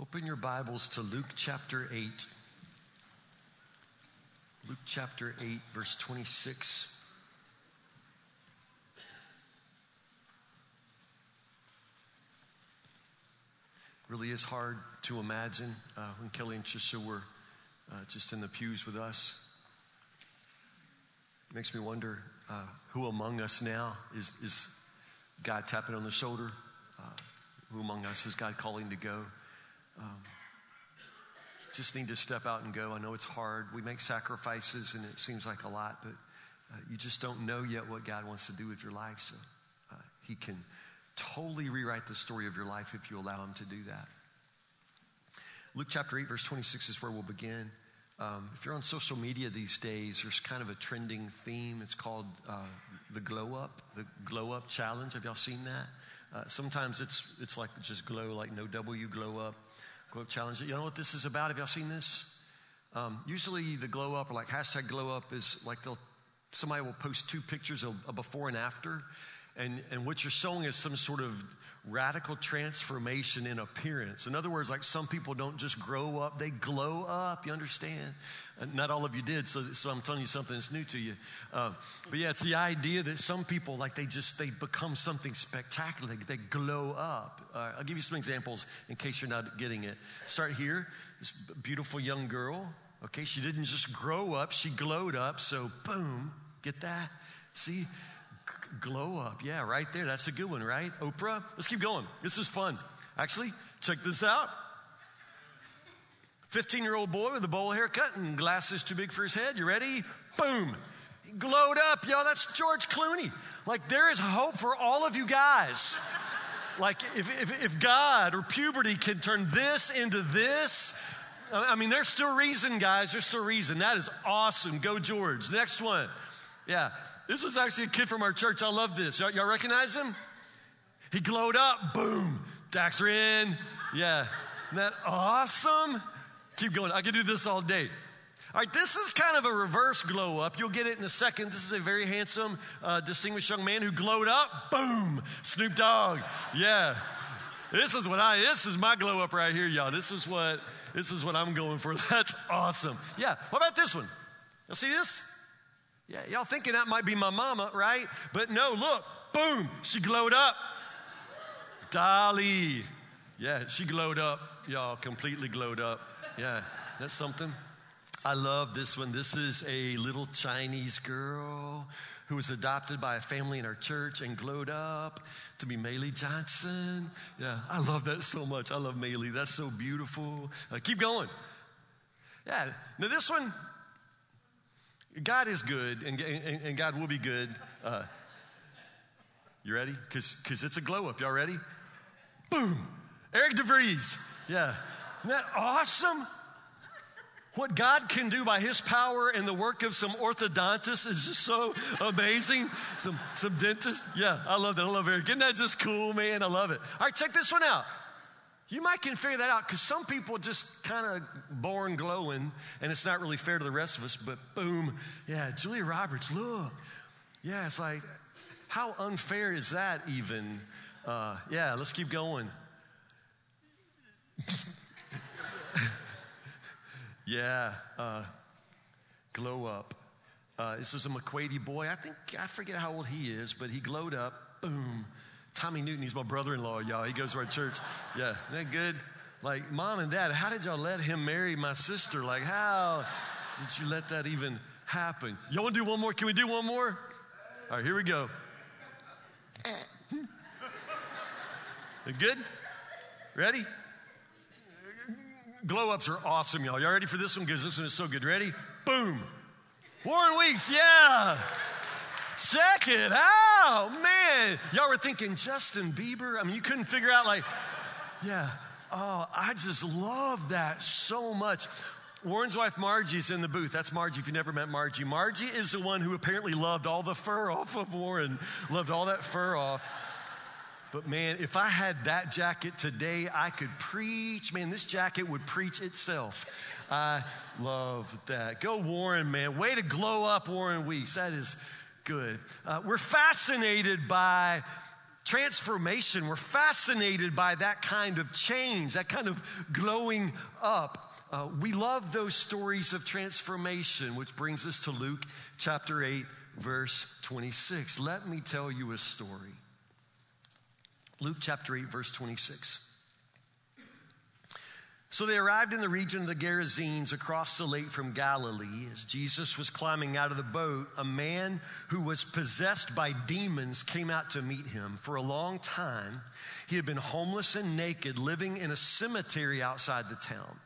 Open your Bibles to Luke chapter 8. Luke chapter 8, verse 26. Really is hard to imagine when Kelly and Trisha were just in the pews with us. It makes me wonder who among us now is God tapping on the shoulder? Who among us is God calling to go? Just need to step out and go. I know it's hard. We make sacrifices and it seems like a lot, but you just don't know yet what God wants to do with your life. So he can totally rewrite the story of your life if you allow him to do that. Luke chapter 8, verse 26 is where we'll begin. If you're on social media these days, there's kind of a trending theme. It's called the glow up challenge. Have y'all seen that? Sometimes it's like just glow, like no W, glow up challenge. You know what this is about? Have y'all seen this? Usually the glow up or like hashtag glow up is like somebody will post two pictures of a before and after. And what you're showing is some sort of radical transformation in appearance. In other words, like some people don't just grow up, they glow up, you understand? And not all of you did, so I'm telling you something that's new to you. But yeah, it's the idea that some people, like they become something spectacular, they glow up. I'll give you some examples in case you're not getting it. Start here, this beautiful young girl, okay? She didn't just grow up, she glowed up, so boom, get that? See? Glow up. Yeah, right there. That's a good one, right? Oprah. Let's keep going. This is fun. Actually, check this out. 15-year-old boy with a bowl haircut and glasses too big for his head. You ready? Boom. He glowed up. Yo, that's George Clooney. Like, there is hope for all of you guys. Like, if God or puberty can turn this into this, I mean, there's still reason, guys. There's still reason. That is awesome. Go, George. Next one. Yeah. This was actually a kid from our church. I love this. Y'all recognize him? He glowed up. Boom. Dax Ren. Yeah. Isn't that awesome? Keep going. I could do this all day. All right, this is kind of a reverse glow up. You'll get it in a second. This is a very handsome, distinguished young man who glowed up. Boom. Snoop Dogg. Yeah. This is my glow up right here, y'all. This is what I'm going for. That's awesome. Yeah. What about this one? Y'all see this? Yeah, y'all thinking that might be my mama, right? But no, look, boom, she glowed up. Dolly. Yeah, she glowed up, y'all, completely glowed up. Yeah, that's something. I love this one. This is a little Chinese girl who was adopted by a family in our church and glowed up to be Maylee Johnson. Yeah, I love that so much. I love Maylee. That's so beautiful. Keep going. Yeah, now this one. God is good, and God will be good. You ready? Because it's a glow-up. Y'all ready? Boom. Eric DeVries. Yeah. Isn't that awesome? What God can do by his power and the work of some orthodontist is just so amazing. Some dentist. Yeah, I love that. I love Eric. Isn't that just cool, man? I love it. All right, check this one out. You might can figure that out because some people just kind of born glowing and it's not really fair to the rest of us, but boom. Yeah, Julia Roberts, look. Yeah, it's like, how unfair is that even? Yeah, let's keep going. Yeah, glow up. This is a McQuady boy. I forget how old he is, but he glowed up, boom. Tommy Newton, he's my brother-in-law, y'all. He goes to our church. Yeah, isn't that good? Like, mom and dad, how did y'all let him marry my sister? Like, how did you let that even happen? Y'all want to do one more? Can we do one more? All right, here we go. Good? Ready? Glow-ups are awesome, y'all. Y'all ready for this one? Because this one is so good. Ready? Boom. Warren Weeks, yeah. Check it out, man. Y'all were thinking Justin Bieber. I mean, you couldn't figure out like, yeah. Oh, I just love that so much. Warren's wife Margie's in the booth. That's Margie if you never met Margie. Margie is the one who apparently loved all the fur off of Warren. Loved all that fur off. But man, if I had that jacket today, I could preach. Man, this jacket would preach itself. I love that. Go Warren, man. Way to glow up, Warren Weeks. That is good. We're fascinated by transformation. We're fascinated by that kind of change, that kind of glowing up. We love those stories of transformation, which brings us to Luke chapter 8, verse 26. Let me tell you a story. Luke chapter 8, verse 26. So they arrived in the region of the Gerasenes across the lake from Galilee. As Jesus was climbing out of the boat, a man who was possessed by demons came out to meet him. For a long time, he had been homeless and naked, living in a cemetery outside the town.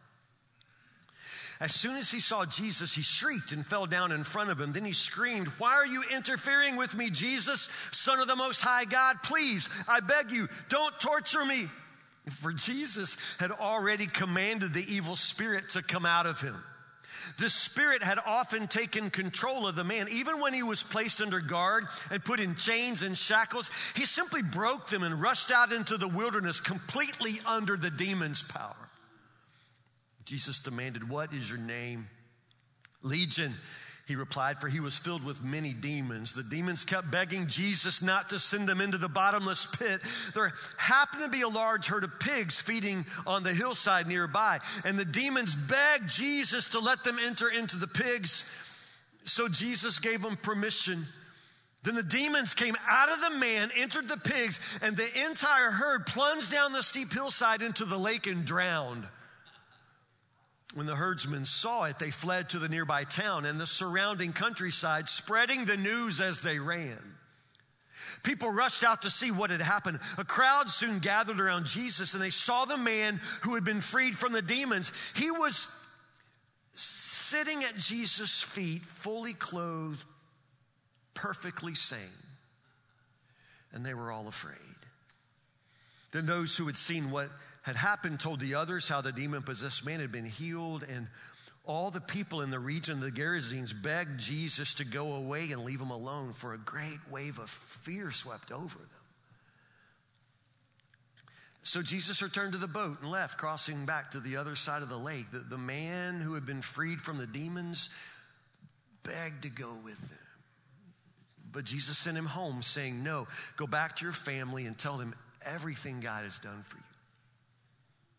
As soon as he saw Jesus, he shrieked and fell down in front of him. Then he screamed, "Why are you interfering with me, Jesus, Son of the Most High God? Please, I beg you, don't torture me." For Jesus had already commanded the evil spirit to come out of him. This spirit had often taken control of the man. Even when he was placed under guard and put in chains and shackles, he simply broke them and rushed out into the wilderness completely under the demon's power. Jesus demanded, "What is your name?" "Legion," he replied, for he was filled with many demons. The demons kept begging Jesus not to send them into the bottomless pit. There happened to be a large herd of pigs feeding on the hillside nearby, and the demons begged Jesus to let them enter into the pigs. So Jesus gave them permission. Then the demons came out of the man, entered the pigs, and the entire herd plunged down the steep hillside into the lake and drowned. When the herdsmen saw it, they fled to the nearby town and the surrounding countryside, spreading the news as they ran. People rushed out to see what had happened. A crowd soon gathered around Jesus, and they saw the man who had been freed from the demons. He was sitting at Jesus' feet, fully clothed, perfectly sane. And they were all afraid. Then those who had seen what had happened told the others how the demon-possessed man had been healed, and all the people in the region, the Gerasenes, begged Jesus to go away and leave him alone, for a great wave of fear swept over them. So Jesus returned to the boat and left, crossing back to the other side of the lake. The man who had been freed from the demons begged to go with them. But Jesus sent him home, saying, "No, go back to your family and tell them everything God has done for you."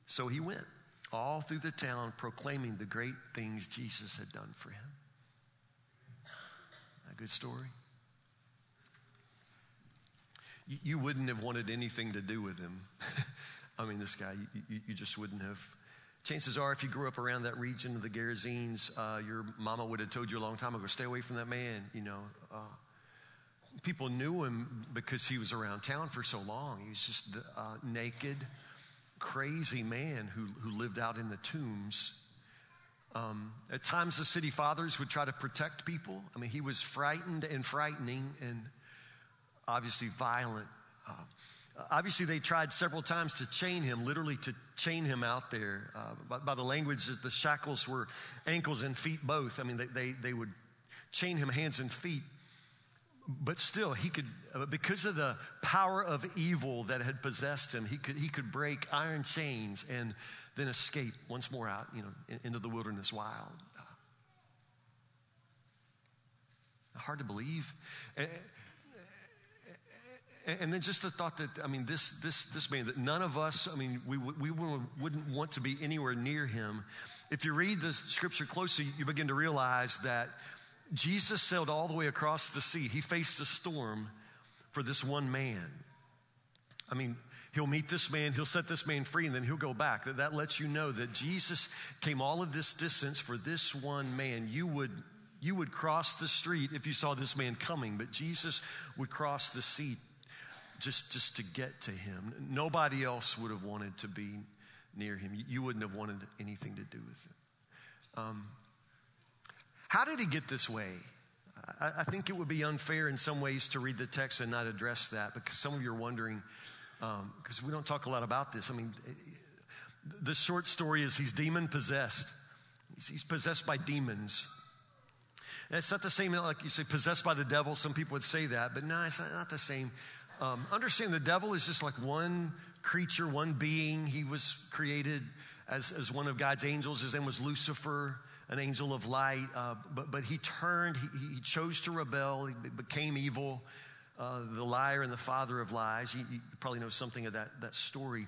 So he went all through the town proclaiming the great things Jesus had done for him. A good story. You wouldn't have wanted anything to do with him. I mean, this guy, you just wouldn't have. Chances are, if you grew up around that region of the Gerasenes, your mama would have told you a long time ago, "Stay away from that man," you know. People knew him because he was around town for so long. He was just naked, crazy man who lived out in the tombs. At times, the city fathers would try to protect people. I mean, he was frightened and frightening and obviously violent. Obviously, they tried several times to chain him, literally to chain him out there. By the language, the shackles were ankles and feet both. I mean, they would chain him hands and feet. But still, he could, because of the power of evil that had possessed him, he could break iron chains and then escape once more out, into the wilderness wild. Hard to believe. And then just the thought that, I mean, this man, that none of us, I mean, we wouldn't want to be anywhere near him. If you read the scripture closely, you begin to realize that Jesus sailed all the way across the sea. He faced a storm for this one man. I mean, he'll meet this man, he'll set this man free, and then he'll go back. That lets you know that Jesus came all of this distance for this one man. You would cross the street if you saw this man coming, but Jesus would cross the sea just to get to him. Nobody else would have wanted to be near him. You wouldn't have wanted anything to do with him. How did he get this way? I think it would be unfair in some ways to read the text and not address that, because some of you are wondering, because we don't talk a lot about this. I mean, the short story is he's demon-possessed. He's possessed by demons. And it's not the same, like you say, possessed by the devil. Some people would say that, but no, it's not the same. Understand, the devil is just like one creature, one being. He was created as one of God's angels. His name was Lucifer, an angel of light, but he chose to rebel. He became evil. the liar and the father of lies. You probably know something of that story.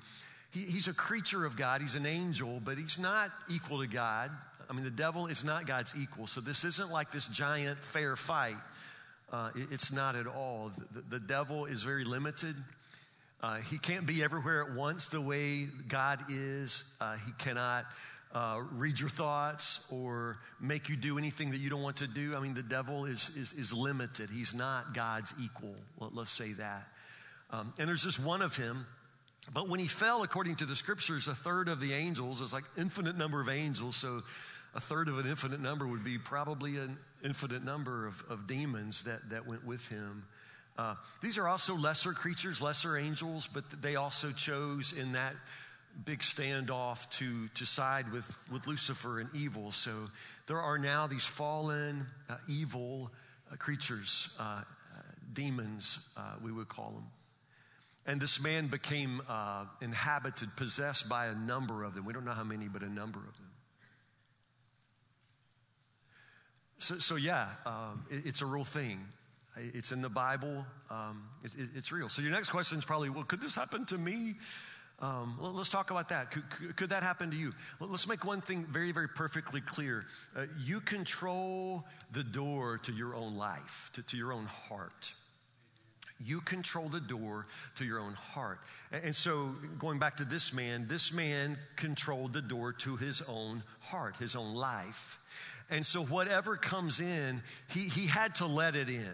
He's a creature of God. He's an angel, but he's not equal to God. I mean, the devil is not God's equal. So this isn't like this giant fair fight. It's not at all. The devil is very limited. He can't be everywhere at once the way God is. He cannot read your thoughts or make you do anything that you don't want to do. I mean, the devil is limited. He's not God's equal. Let's say that. And there's just one of him. But when he fell, according to the scriptures, a third of the angels, it's like infinite number of angels, so a third of an infinite number would be probably an infinite number of demons that went with him. These are also lesser creatures, lesser angels, but they also chose in that big standoff to side with Lucifer and evil. So there are now these fallen, evil creatures, demons, we would call them. And this man became inhabited, possessed by a number of them. We don't know how many, but a number of them. So it's a real thing. It's in the Bible. It's real. So your next question is probably, well, could this happen to me? Let's talk about that. Could that happen to you? Let's make one thing very, very perfectly clear. You control the door to your own life, to your own heart. You control the door to your own heart. And so going back to this man controlled the door to his own heart, his own life. And so whatever comes in, he had to let it in.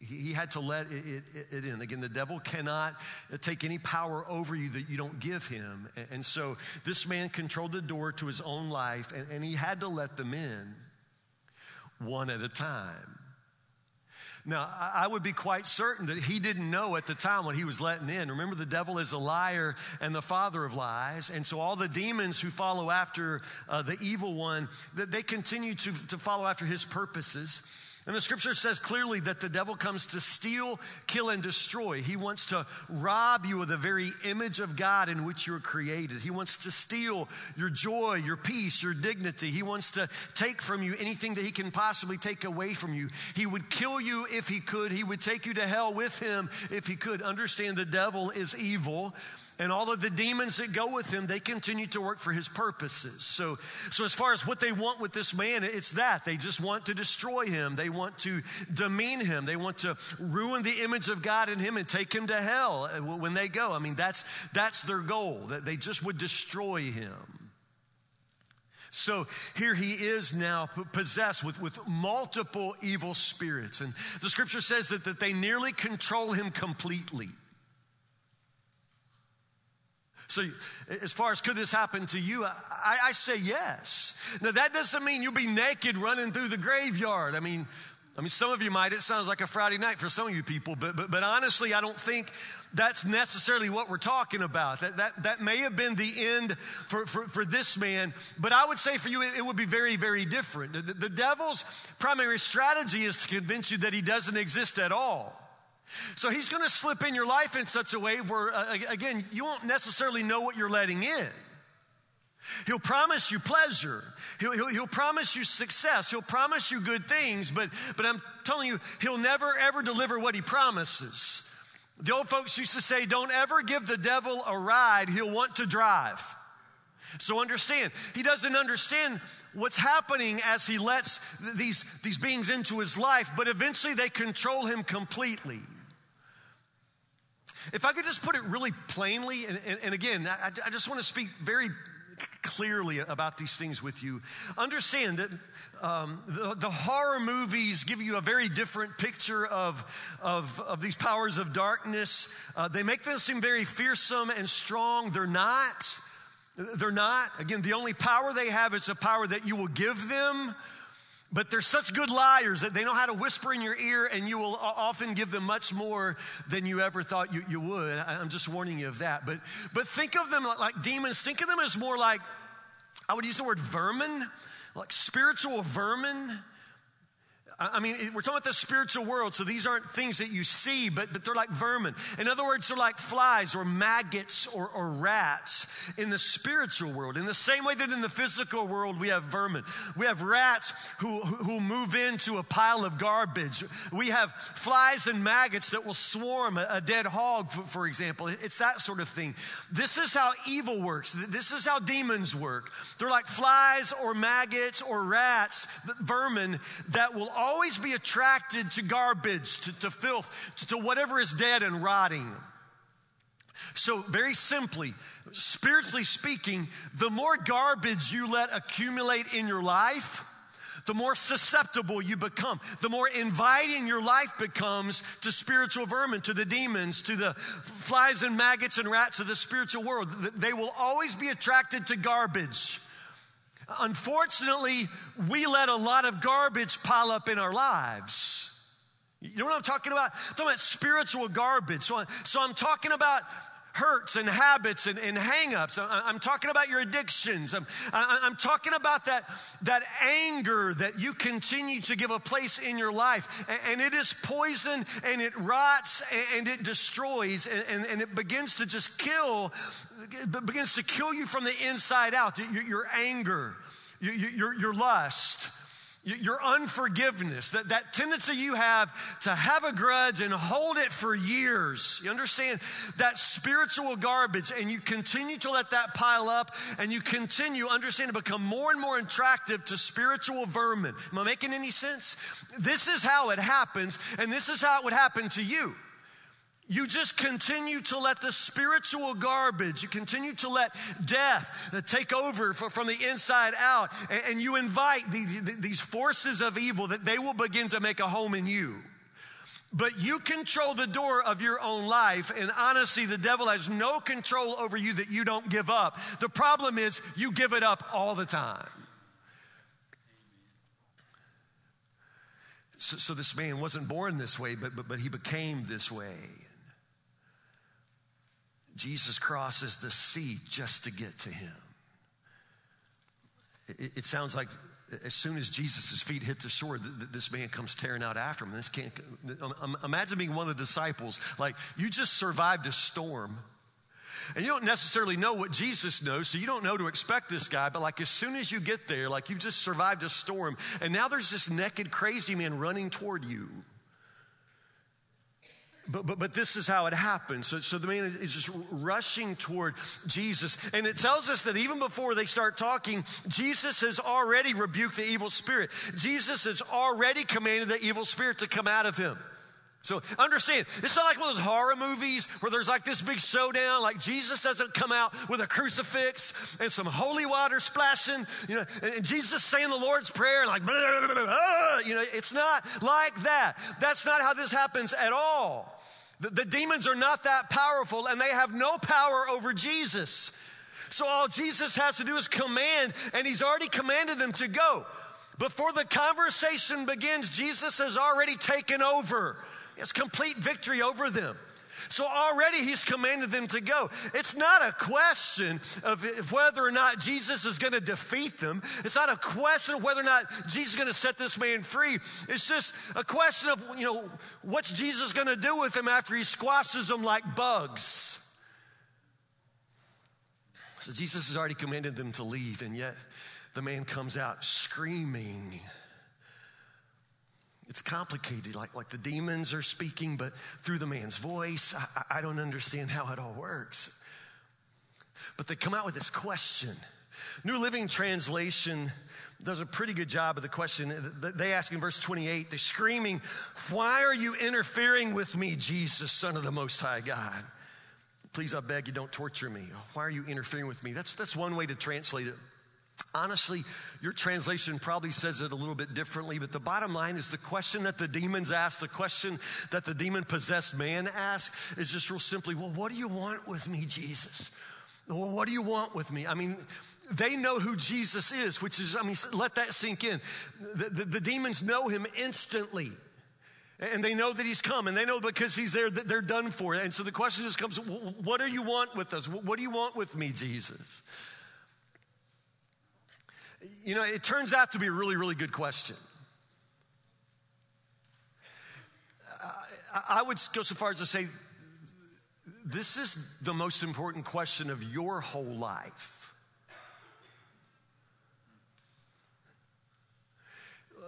He had to let it in. Again, the devil cannot take any power over you that you don't give him. And so this man controlled the door to his own life, and he had to let them in one at a time. Now, I would be quite certain that he didn't know at the time what he was letting in. Remember, the devil is a liar and the father of lies. And so all the demons who follow after the evil one, they continue to follow after his purposes. And the scripture says clearly that the devil comes to steal, kill, and destroy. He wants to rob you of the very image of God in which you were created. He wants to steal your joy, your peace, your dignity. He wants to take from you anything that he can possibly take away from you. He would kill you if he could. He would take you to hell with him if he could. Understand, the devil is evil. And all of the demons that go with him, they continue to work for his purposes. So as far as what they want with this man, it's that. They just want to destroy him. They want to demean him. They want to ruin the image of God in him and take him to hell when they go. I mean, that's their goal, that they just would destroy him. So here he is now possessed with multiple evil spirits. And the scripture says that they nearly control him completely. So as far as could this happen to you, I say yes. Now, that doesn't mean you'll be naked running through the graveyard. I mean, some of you might. It sounds like a Friday night for some of you people. But honestly, I don't think that's necessarily what we're talking about. That may have been the end for this man. But I would say for you, it would be very, very different. The devil's primary strategy is to convince you that he doesn't exist at all. So he's going to slip in your life in such a way where, again, you won't necessarily know what you're letting in. He'll promise you pleasure. He'll promise you success. He'll promise you good things. But I'm telling you, he'll never, ever deliver what he promises. The old folks used to say, don't ever give the devil a ride. He'll want to drive. So understand, he doesn't understand what's happening as he lets these beings into his life, but eventually they control him completely. If I could just put it really plainly, and again, I just want to speak very clearly about these things with you. Understand that the horror movies give you a very different picture of these powers of darkness. They make them seem very fearsome and strong. They're not. They're not. Again, the only power they have is the power that you will give them. But they're such good liars that they know how to whisper in your ear, and you will often give them much more than you ever thought you would. I'm just warning you of that. But think of them like demons. Think of them as more like, I would use the word vermin, like spiritual vermin. I mean, we're talking about the spiritual world, so these aren't things that you see, but they're like vermin. In other words, they're like flies or maggots or rats in the spiritual world. In the same way that in the physical world we have vermin. We have rats who move into a pile of garbage. We have flies and maggots that will swarm a dead hog, for example. It's that sort of thing. This is how evil works. This is how demons work. They're like flies or maggots or rats, vermin that will always be attracted to garbage, to filth, to whatever is dead and rotting. So very simply, spiritually speaking, the more garbage you let accumulate in your life, the more susceptible you become, the more inviting your life becomes to spiritual vermin, to the demons, to the flies and maggots and rats of the spiritual world. They will always be attracted to garbage. Unfortunately, we let a lot of garbage pile up in our lives. You know what I'm talking about? I'm talking about spiritual garbage. So I'm talking about hurts and habits and hang-ups. I'm talking about your addictions. I'm talking about that anger that you continue to give a place in your life. And it is poison, and it rots, and it destroys, and it begins to just kill you from the inside out. Your anger, your lust, your unforgiveness, that tendency you have to have a grudge and hold it for years. You understand? That spiritual garbage, and you continue to let that pile up, and you continue, understand, to become more and more attractive to spiritual vermin. Am I making any sense? This is how it happens, and this is how it would happen to you. You just continue to let the spiritual garbage, you continue to let death take over from the inside out, and you invite these forces of evil that they will begin to make a home in you. But you control the door of your own life, and honestly, the devil has no control over you that you don't give up. The problem is you give it up all the time. So this man wasn't born this way, but he became this way. Jesus crosses the sea just to get to him. It sounds like as soon as Jesus' feet hit the shore, this man comes tearing out after him. Imagine being one of the disciples. Like, you just survived a storm. And you don't necessarily know what Jesus knows, so you don't know to expect this guy. But like as soon as you get there, like you've just survived a storm. And now there's this naked, crazy man running toward you. But this is how it happens. So the man is just rushing toward Jesus. And it tells us that even before they start talking, Jesus has already rebuked the evil spirit. Jesus has already commanded the evil spirit to come out of him. So understand, it's not like one of those horror movies where there's like this big showdown, like Jesus doesn't come out with a crucifix and some holy water splashing, you know, and Jesus saying the Lord's Prayer, and like, blah, blah, blah, you know, it's not like that. That's not how this happens at all. The demons are not that powerful, and they have no power over Jesus. So all Jesus has to do is command, and he's already commanded them to go. Before the conversation begins, Jesus has already taken over. It's complete victory over them. So already he's commanded them to go. It's not a question of whether or not Jesus is going to defeat them. It's not a question of whether or not Jesus is going to set this man free. It's just a question of, you know, what's Jesus going to do with them after he squashes them like bugs? So Jesus has already commanded them to leave, and yet the man comes out screaming. It's complicated, like the demons are speaking, but through the man's voice. I don't understand how it all works. But they come out with this question. New Living Translation does a pretty good job of the question. They ask in verse 28, they're screaming, "Why are you interfering with me, Jesus, Son of the Most High God? Please, I beg you, don't torture me. Why are you interfering with me?" That's one way to translate it. Honestly, your translation probably says it a little bit differently, but the bottom line is the question that the demons ask, the question that the demon-possessed man asks is just real simply, well, what do you want with me, Jesus? Well, what do you want with me? I mean, they know who Jesus is, which is, I mean, let that sink in. The demons know him instantly. And they know that he's come, and they know because he's there that they're done for. And so the question just comes, what do you want with us? What do you want with me, Jesus? You know, it turns out to be a really, really good question. I would go so far as to say, this is the most important question of your whole life.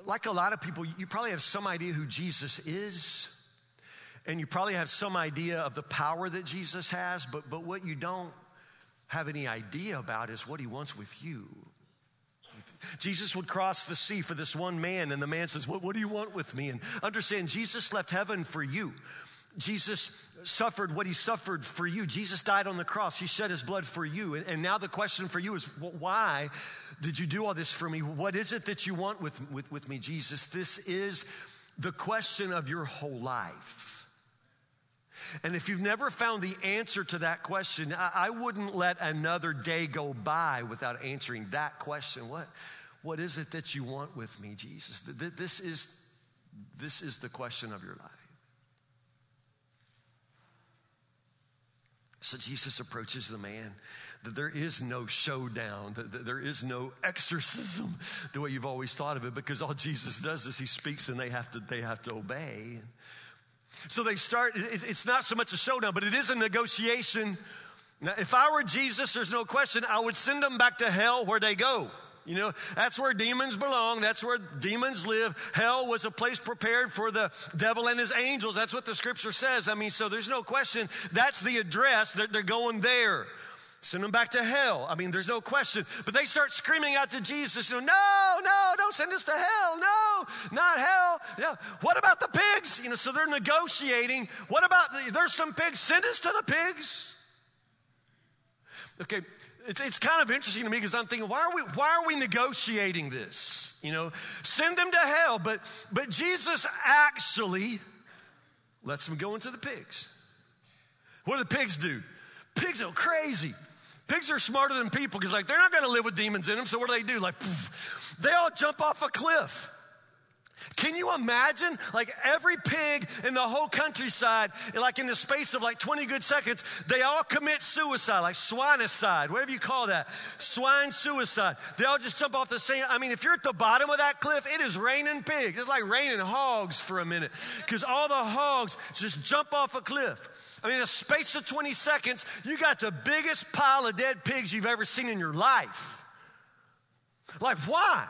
Like a lot of people, you probably have some idea who Jesus is, and you probably have some idea of the power that Jesus has, but what you don't have any idea about is what he wants with you. Jesus would cross the sea for this one man, and the man says, what do you want with me? And understand, Jesus left heaven for you. Jesus suffered what he suffered for you. Jesus died on the cross. He shed his blood for you. And now the question for you is, why did you do all this for me? What is it that you want with me, Jesus? This is the question of your whole life. And if you've never found the answer to that question, I wouldn't let another day go by without answering that question. What is it that you want with me, Jesus? This is the question of your life. So Jesus approaches the man. There is no showdown. There is no exorcism the way you've always thought of it, because all Jesus does is he speaks and they have to obey. So they start, it's not so much a showdown, but it is a negotiation. Now, if I were Jesus, there's no question, I would send them back to hell where they go. You know, that's where demons belong. That's where demons live. Hell was a place prepared for the devil and his angels. That's what the scripture says. I mean, so there's no question. That's the address. They're going there. Send them back to hell. I mean, there's no question. But they start screaming out to Jesus, you know, no, don't send us to hell. No, not hell. No. What about the pigs? You know, so they're negotiating. What about, there's some pigs. Send us to the pigs. Okay. It's kind of interesting to me because I'm thinking, why are we negotiating this? You know, send them to hell. But Jesus actually lets them go into the pigs. What do the pigs do? Pigs are crazy. Pigs are smarter than people because, like, they're not going to live with demons in them. So what do? Like, poof, they all jump off a cliff. Can you imagine, like, every pig in the whole countryside, like in the space of like 20 good seconds, they all commit suicide, like swinicide, whatever you call that, swine suicide. They all just jump off the same. I mean, if you're at the bottom of that cliff, it is raining pigs. It's like raining hogs for a minute because all the hogs just jump off a cliff. I mean, in a space of 20 seconds, you got the biggest pile of dead pigs you've ever seen in your life. Like, why?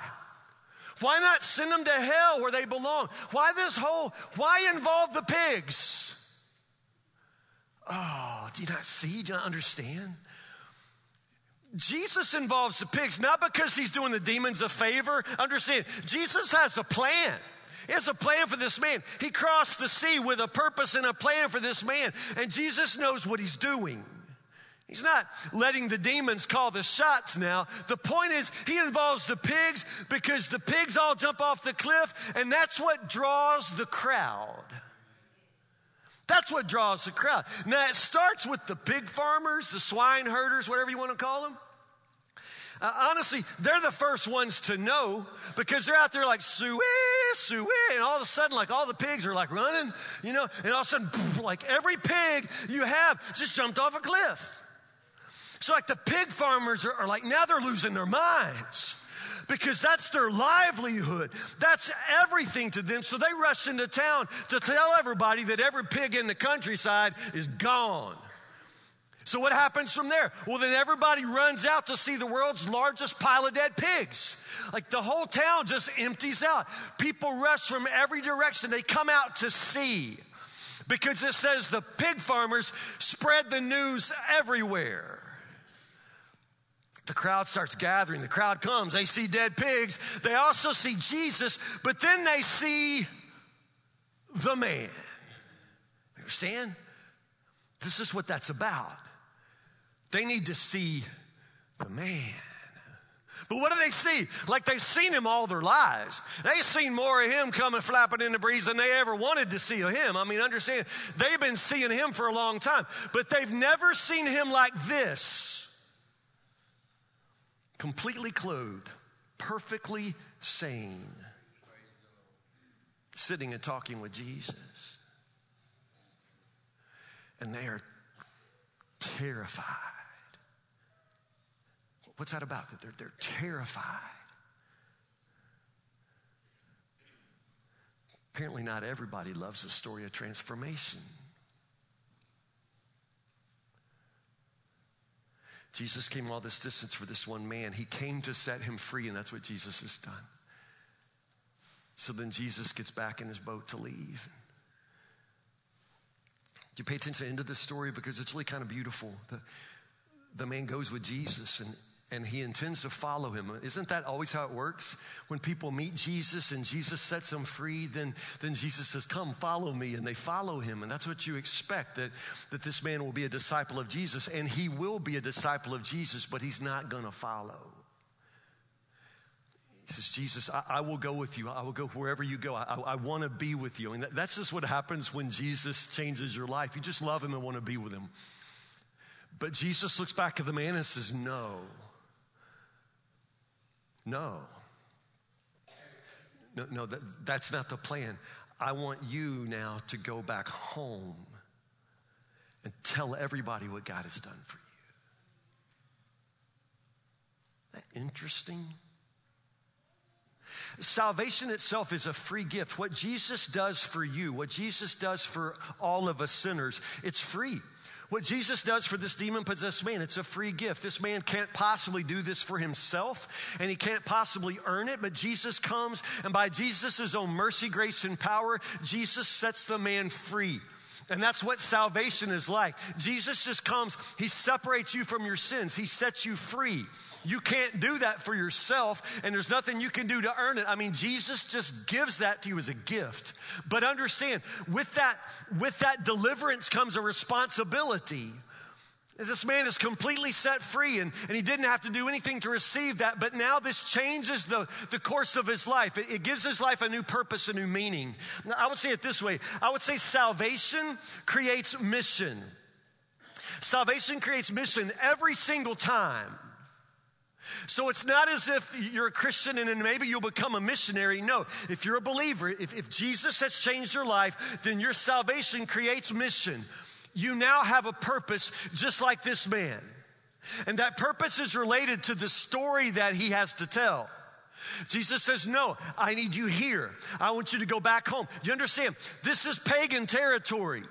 Why not send them to hell where they belong? Why involve the pigs? Oh, do you not see? Do you not understand? Jesus involves the pigs, not because he's doing the demons a favor. Understand, Jesus has a plan. He has a plan for this man. He crossed the sea with a purpose and a plan for this man. And Jesus knows what he's doing. He's not letting the demons call the shots now. The point is, he involves the pigs because the pigs all jump off the cliff, and that's what draws the crowd. That's what draws the crowd. Now, it starts with the pig farmers, the swine herders, whatever you want to call them. Honestly, they're the first ones to know because they're out there like, suey, and all of a sudden, like, all the pigs are like running, you know, and all of a sudden, like, every pig you have just jumped off a cliff. So, like, the pig farmers are like, now they're losing their minds because that's their livelihood. That's everything to them. So they rush into town to tell everybody that every pig in the countryside is gone. So what happens from there? Well, then everybody runs out to see the world's largest pile of dead pigs. Like, the whole town just empties out. People rush from every direction. They come out to see because it says the pig farmers spread the news everywhere. The crowd starts gathering. The crowd comes. They see dead pigs. They also see Jesus, but then they see the man. You understand? This is what that's about. They need to see the man. But what do they see? Like, they've seen him all their lives. They've seen more of him coming flapping in the breeze than they ever wanted to see of him. I mean, understand, they've been seeing him for a long time, but they've never seen him like this. Completely clothed, perfectly sane, sitting and talking with Jesus. And they are terrified. What's that about? That they're terrified. Apparently not everybody loves the story of transformation. Jesus came all this distance for this one man. He came to set him free, and that's what Jesus has done. So then Jesus gets back in his boat to leave. Do you pay attention to the end of this story? Because it's really kind of beautiful. The man goes with Jesus, and he intends to follow him. Isn't that always how it works? When people meet Jesus and Jesus sets them free, then Jesus says, come, follow me, and they follow him. And that's what you expect, that this man will be a disciple of Jesus, and he will be a disciple of Jesus, but he's not going to follow. He says, Jesus, I will go with you. I will go wherever you go. I want to be with you. And that's just what happens when Jesus changes your life. You just love him and want to be with him. But Jesus looks back at the man and says, No, that's not the plan. I want you now to go back home and tell everybody what God has done for you. Isn't that interesting? Salvation itself is a free gift. What Jesus does for you, what Jesus does for all of us sinners, it's free. What Jesus does for this demon-possessed man, it's a free gift. This man can't possibly do this for himself, and he can't possibly earn it, but Jesus comes, and by Jesus' own mercy, grace, and power, Jesus sets the man free. And that's what salvation is like. Jesus just comes, he separates you from your sins, he sets you free. You can't do that for yourself, and there's nothing you can do to earn it. I mean, Jesus just gives that to you as a gift. But understand, with that deliverance comes a responsibility. This man is completely set free, and he didn't have to do anything to receive that, but now this changes the course of his life. It gives his life a new purpose, a new meaning. Now, I would say it this way. I would say salvation creates mission. Salvation creates mission every single time. So it's not as if you're a Christian and then maybe you'll become a missionary. No, if you're a believer, if Jesus has changed your life, then your salvation creates mission. You now have a purpose just like this man. And that purpose is related to the story that he has to tell. Jesus says, no, I need you here. I want you to go back home. Do you understand? This is pagan territory.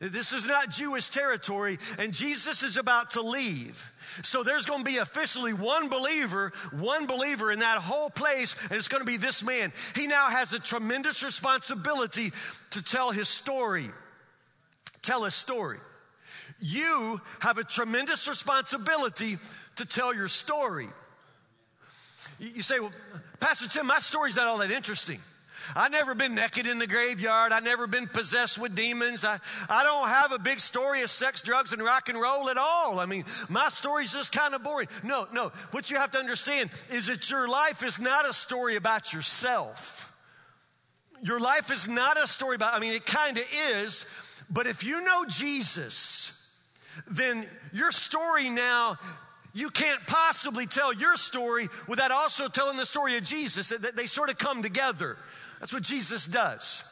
This is not Jewish territory, and Jesus is about to leave. So there's going to be officially one believer in that whole place, and it's going to be this man. He now has a tremendous responsibility to tell his story. Tell a story. You have a tremendous responsibility to tell your story. You say, well, Pastor Tim, my story's not all that interesting. I've never been naked in the graveyard. I've never been possessed with demons. I don't have a big story of sex, drugs, and rock and roll at all. I mean, my story's just kind of boring. No. What you have to understand is that your life is not a story about yourself. Your life is not a story about, I mean, it kind of is, but if you know Jesus, then your story now, you can't possibly tell your story without also telling the story of Jesus. They sort of come together. That's what Jesus does.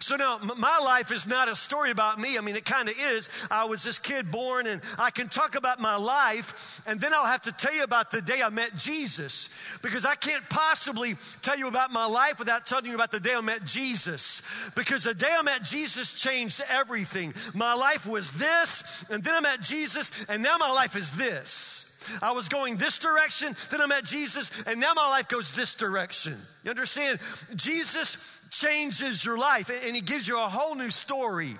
So now, my life is not a story about me. I mean, it kind of is. I was this kid born, and I can talk about my life, and then I'll have to tell you about the day I met Jesus, because I can't possibly tell you about my life without telling you about the day I met Jesus, because the day I met Jesus changed everything. My life was this, and then I met Jesus, and now my life is this. I was going this direction, then I met Jesus, and now my life goes this direction. You understand? Jesus changes your life, and he gives you a whole new story.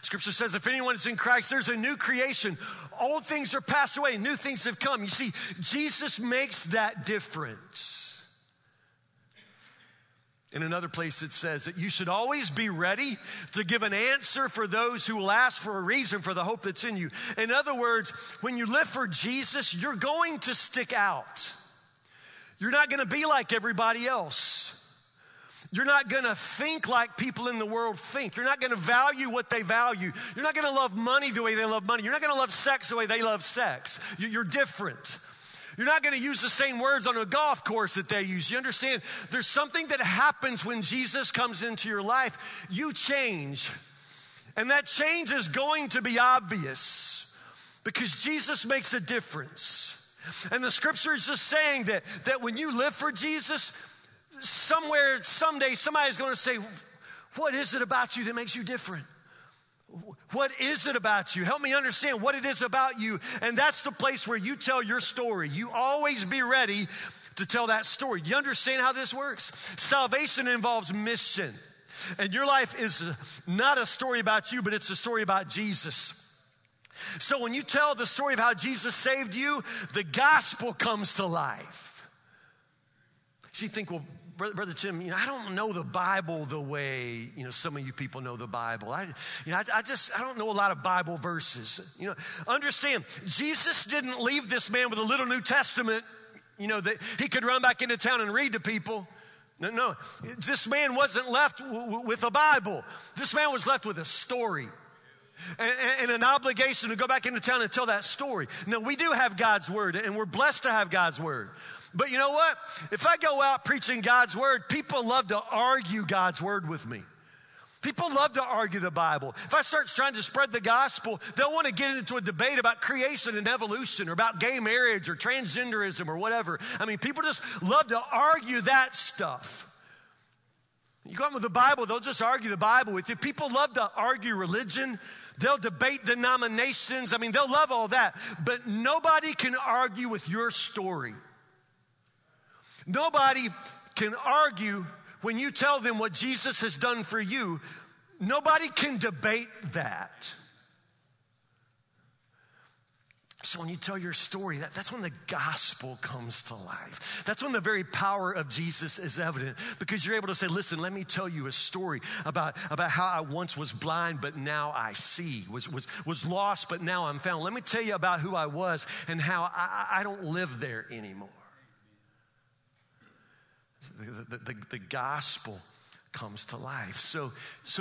Scripture says, if anyone is in Christ, there's a new creation. Old things are passed away, new things have come. You see, Jesus makes that difference. In another place, it says that you should always be ready to give an answer for those who will ask for a reason for the hope that's in you. In other words, when you live for Jesus, you're going to stick out. You're not going to be like everybody else. You're not going to think like people in the world think. You're not going to value what they value. You're not going to love money the way they love money. You're not going to love sex the way they love sex. You're different. You're not going to use the same words on a golf course that they use. You understand? There's something that happens when Jesus comes into your life. You change. And that change is going to be obvious because Jesus makes a difference. And the scripture is just saying that when you live for Jesus, somewhere, someday, somebody's going to say, what is it about you that makes you different? What is it about you? Help me understand what it is about you. And that's the place where you tell your story. You always be ready to tell that story. You understand how this works? Salvation involves mission. And your life is not a story about you, but it's a story about Jesus. So when you tell the story of how Jesus saved you, the gospel comes to life. So you think, well, Brother Tim, I don't know the Bible the way, some of you people know the Bible. I don't know a lot of Bible verses. Understand, Jesus didn't leave this man with a little New Testament, that he could run back into town and read to people. No, this man wasn't left with a Bible. This man was left with a story and an obligation to go back into town and tell that story. Now, we do have God's word, and we're blessed to have God's word. But you know what? If I go out preaching God's word, people love to argue God's word with me. People love to argue the Bible. If I start trying to spread the gospel, they'll want to get into a debate about creation and evolution or about gay marriage or transgenderism or whatever. People just love to argue that stuff. You go out with the Bible, they'll just argue the Bible with you. People love to argue religion. They'll debate denominations. They'll love all that. But nobody can argue with your story. Nobody can argue when you tell them what Jesus has done for you. Nobody can debate that. So when you tell your story, that's when the gospel comes to life. That's when the very power of Jesus is evident, because you're able to say, listen, let me tell you a story about how I once was blind, but now I see, was lost, but now I'm found. Let me tell you about who I was and how I don't live there anymore. The gospel comes to life. So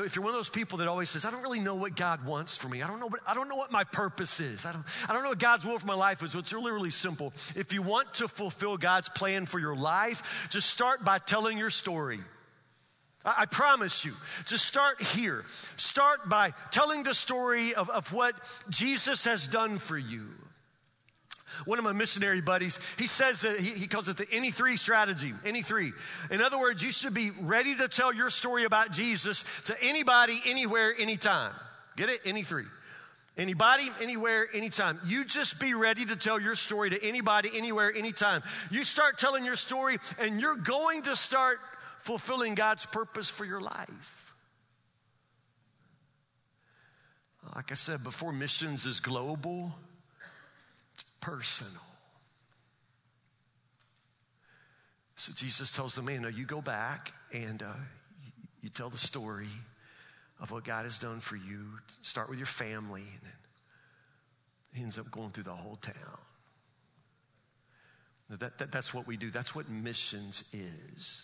if you're one of those people that always says, I don't really know what God wants for me. I don't know what my purpose is. I don't know what God's will for my life is. It's really, really simple. If you want to fulfill God's plan for your life, just start by telling your story. I promise you, just start here. Start by telling the story of what Jesus has done for you. One of my missionary buddies, he says that he calls it the any-three strategy, any-three. In other words, you should be ready to tell your story about Jesus to anybody, anywhere, anytime. Get it? Any-three. Anybody, anywhere, anytime. You just be ready to tell your story to anybody, anywhere, anytime. You start telling your story, and you're going to start fulfilling God's purpose for your life. Like I said before, missions is global. Personal. So Jesus tells the man, no, you go back and you tell the story of what God has done for you. Start with your family. And he ends up going through the whole town. That's what we do. That's what missions is.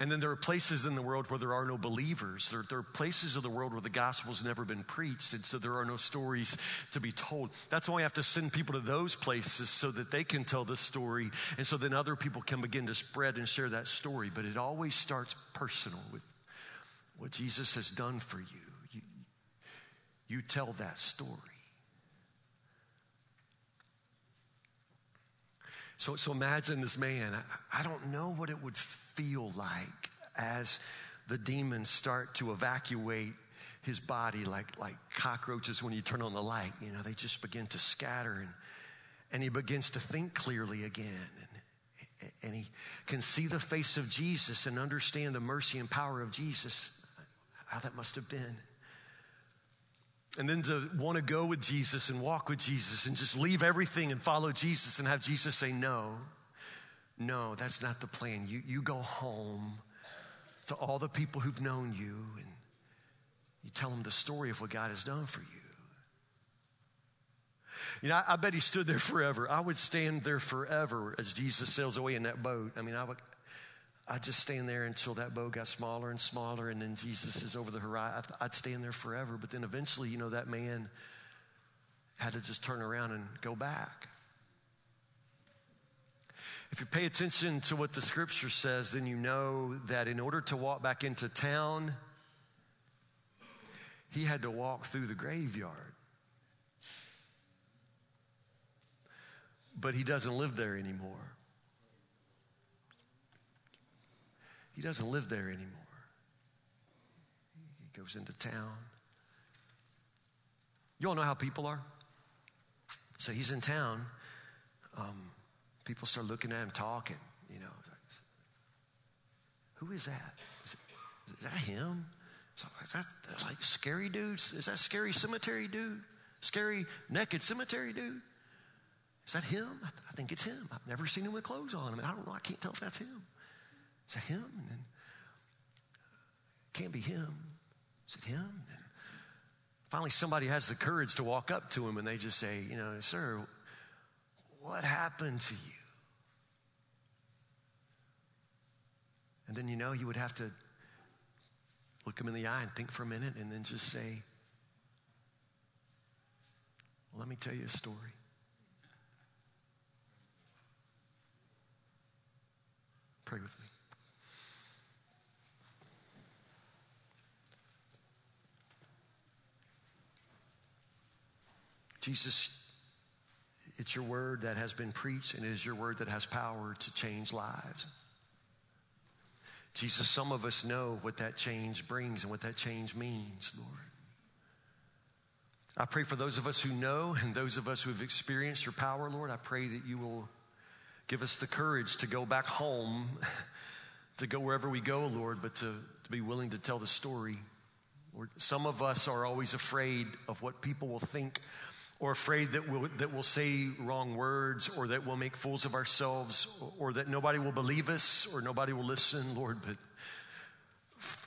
And then there are places in the world where there are no believers. There are places of the world where the gospel's never been preached, and so there are no stories to be told. That's why we have to send people to those places so that they can tell the story, and so then other people can begin to spread and share that story. But it always starts personal with what Jesus has done for you. You tell that story. So imagine this man. I don't know what it would feel like as the demons start to evacuate his body like cockroaches when you turn on the light. They just begin to scatter, and he begins to think clearly again. And he can see the face of Jesus and understand the mercy and power of Jesus, how that must have been. And then to want to go with Jesus and walk with Jesus and just leave everything and follow Jesus and have Jesus say, no, that's not the plan. You go home to all the people who've known you and you tell them the story of what God has done for you. I bet he stood there forever. I would stand there forever as Jesus sails away in that boat. I'd just stand there until that boat got smaller and smaller, and then Jesus is over the horizon. I'd stand there forever. But then eventually, that man had to just turn around and go back. If you pay attention to what the scripture says, then you know that in order to walk back into town, he had to walk through the graveyard. But he doesn't live there anymore. He doesn't live there anymore. He goes into town. You all know how people are? So he's in town. People start looking at him, talking, you know. Who is that? Is that him? Is that like scary dude? Is that scary cemetery dude? Scary naked cemetery dude? Is that him? I think it's him. I've never seen him with clothes on. I mean, I don't know. I can't tell if that's him. Is that him? And then, can't be him. Is it him? And finally, somebody has the courage to walk up to him and they just say, you know, sir, what happened to you? And then, you know, you would have to look him in the eye and think for a minute and then just say, well, let me tell you a story. Pray with me. Jesus, it's your word that has been preached, and it is your word that has power to change lives. Jesus, some of us know what that change brings and what that change means, Lord. I pray for those of us who know and those of us who have experienced your power, Lord, I pray that you will give us the courage to go back home, to go wherever we go, Lord, but to be willing to tell the story. Lord, some of us are always afraid of what people will think, or afraid that we'll say wrong words, or that we'll make fools of ourselves, or that nobody will believe us, or nobody will listen, Lord. But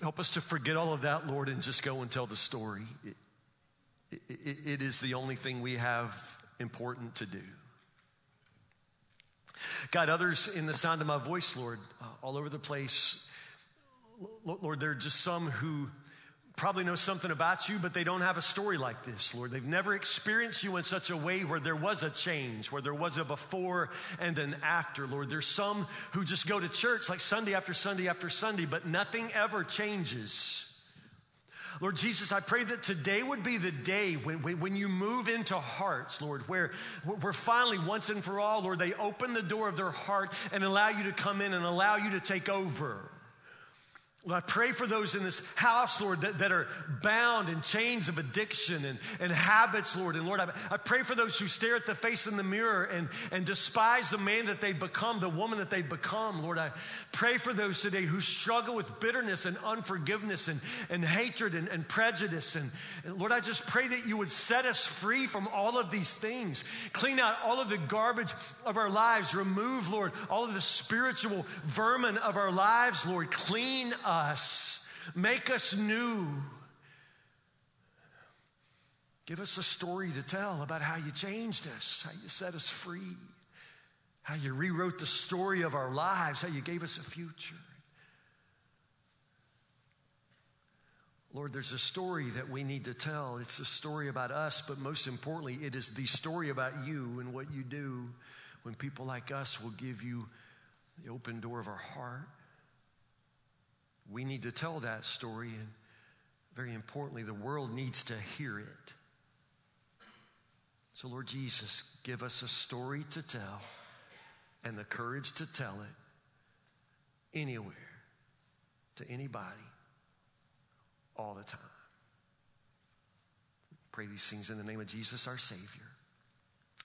help us to forget all of that, Lord, and just go and tell the story. It is the only thing we have important to do. God, others in the sound of my voice, Lord, all over the place, Lord, there are just some who probably know something about you, but they don't have a story like this, Lord. They've never experienced you in such a way where there was a change, where there was a before and an after, Lord. There's some who just go to church like Sunday after Sunday after Sunday, but nothing ever changes. Lord Jesus, I pray that today would be the day when you move into hearts, Lord, where finally, once and for all, Lord, they open the door of their heart and allow you to come in and allow you to take over. Lord, I pray for those in this house, Lord, that are bound in chains of addiction and habits, Lord. And Lord, I pray for those who stare at the face in the mirror and despise the man that they've become, the woman that they've become. Lord, I pray for those today who struggle with bitterness and unforgiveness and hatred and prejudice. And Lord, I just pray that you would set us free from all of these things. Clean out all of the garbage of our lives. Remove, Lord, all of the spiritual vermin of our lives, Lord. Clean up us, make us new. Give us a story to tell about how you changed us, how you set us free, how you rewrote the story of our lives, how you gave us a future. Lord, there's a story that we need to tell. It's a story about us, but most importantly, it is the story about you and what you do when people like us will give you the open door of our heart. We need to tell that story, and very importantly, the world needs to hear it. So, Lord Jesus, give us a story to tell and the courage to tell it anywhere, to anybody, all the time. Pray these things in the name of Jesus, our Savior.